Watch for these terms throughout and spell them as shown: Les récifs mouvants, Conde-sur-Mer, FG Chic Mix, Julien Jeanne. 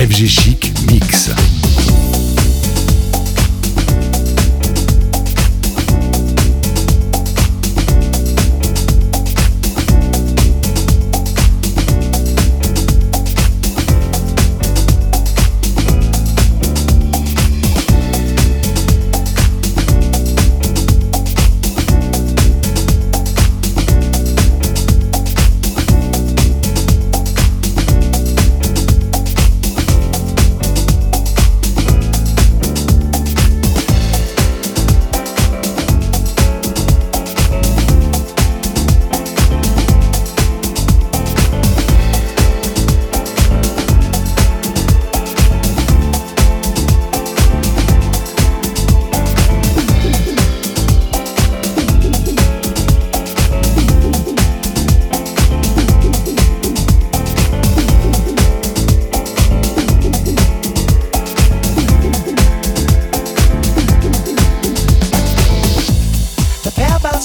FG Chic Mix.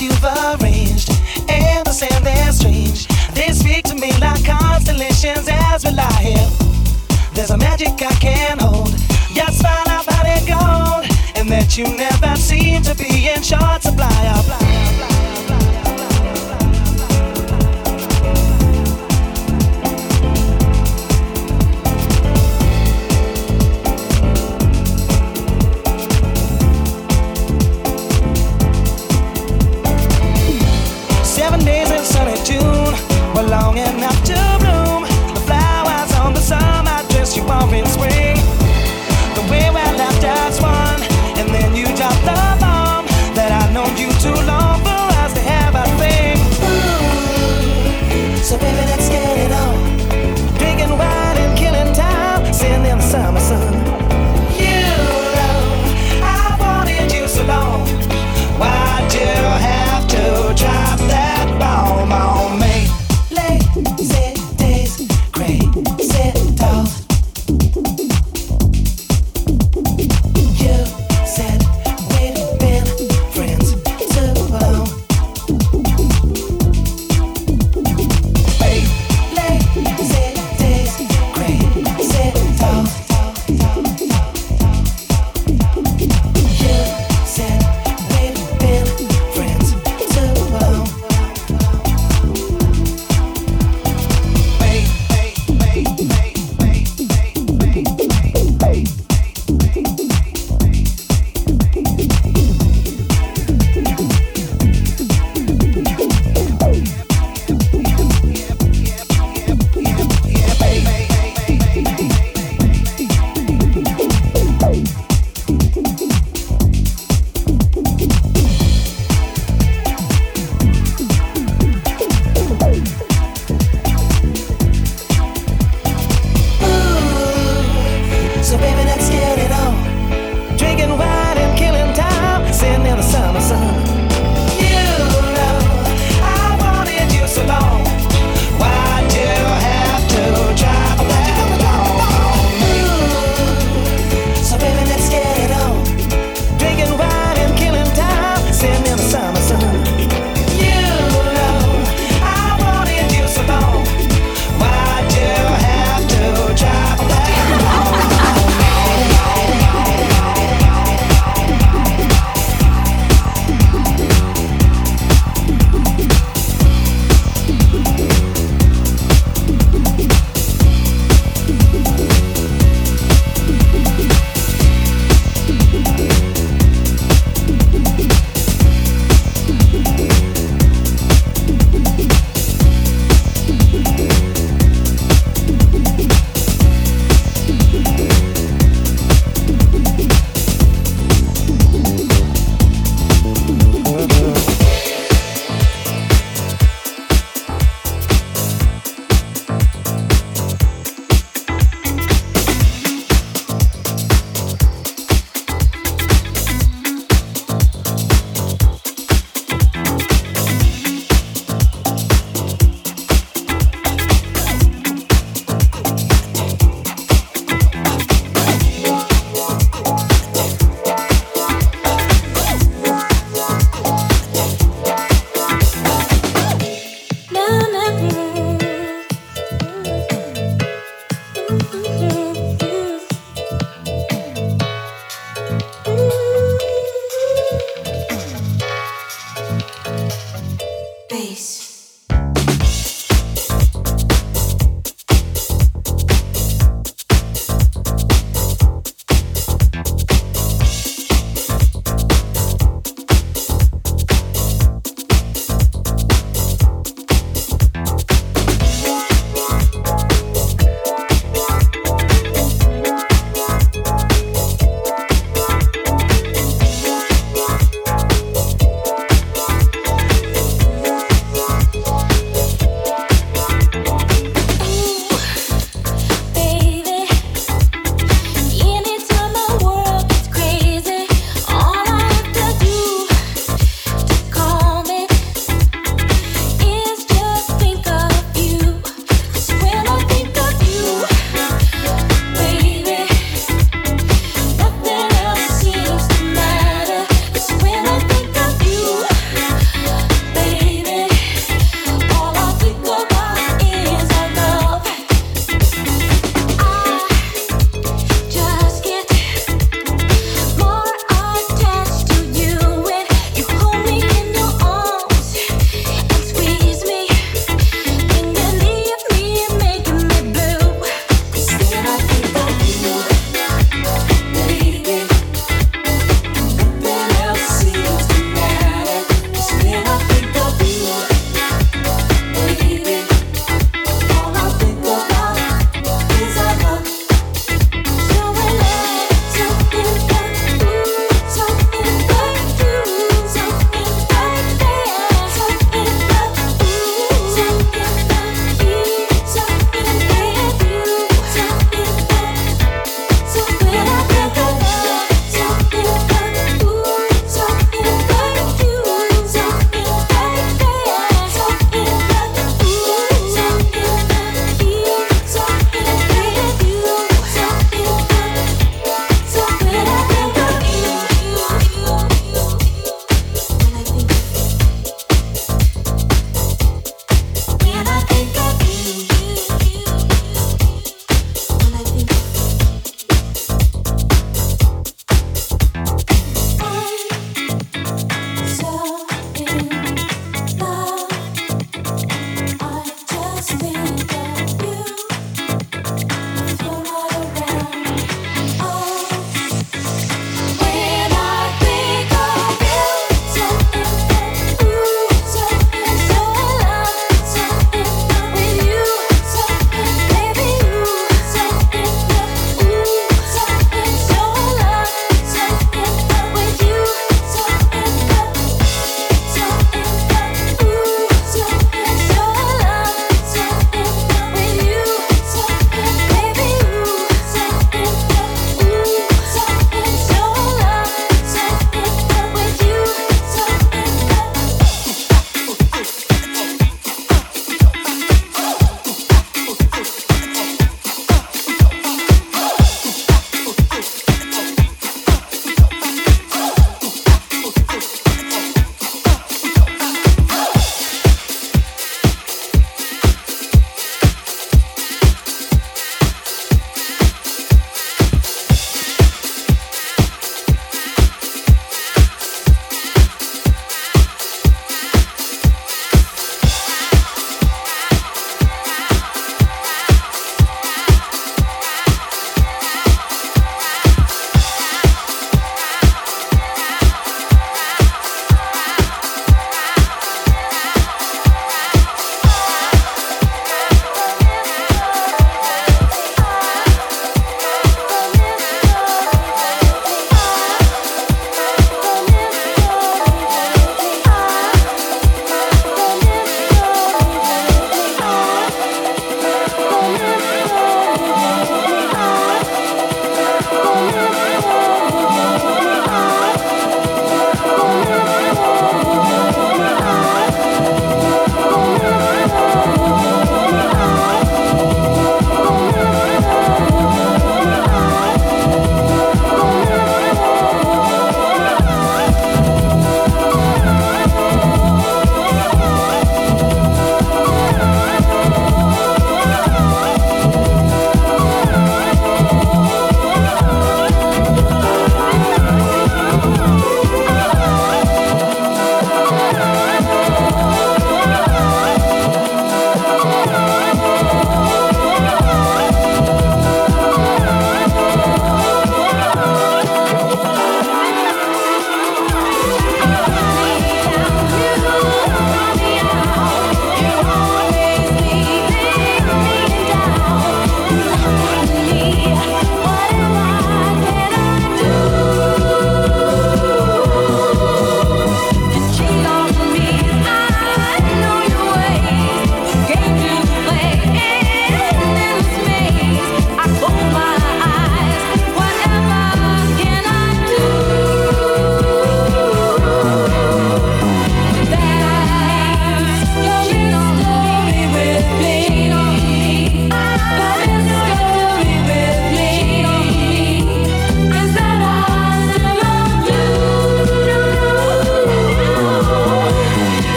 You've arranged and the sand that's strange. They speak to me like constellations as we lie here. There's a magic I can't hold. Your smile, I thought it gold, and that you never seem to be in short supply. Long enough to bloom. The flowers on the summer dress you are in spring. The way we left us one, and then you dropped the bomb that I know you too long.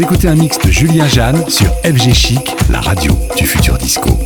Vous écoutez un mix de Julien Jeanne sur FG Chic, la radio du futur disco.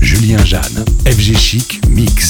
Julien Jeanne, FG Chic Mix.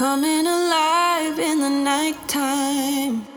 Coming alive in the nighttime.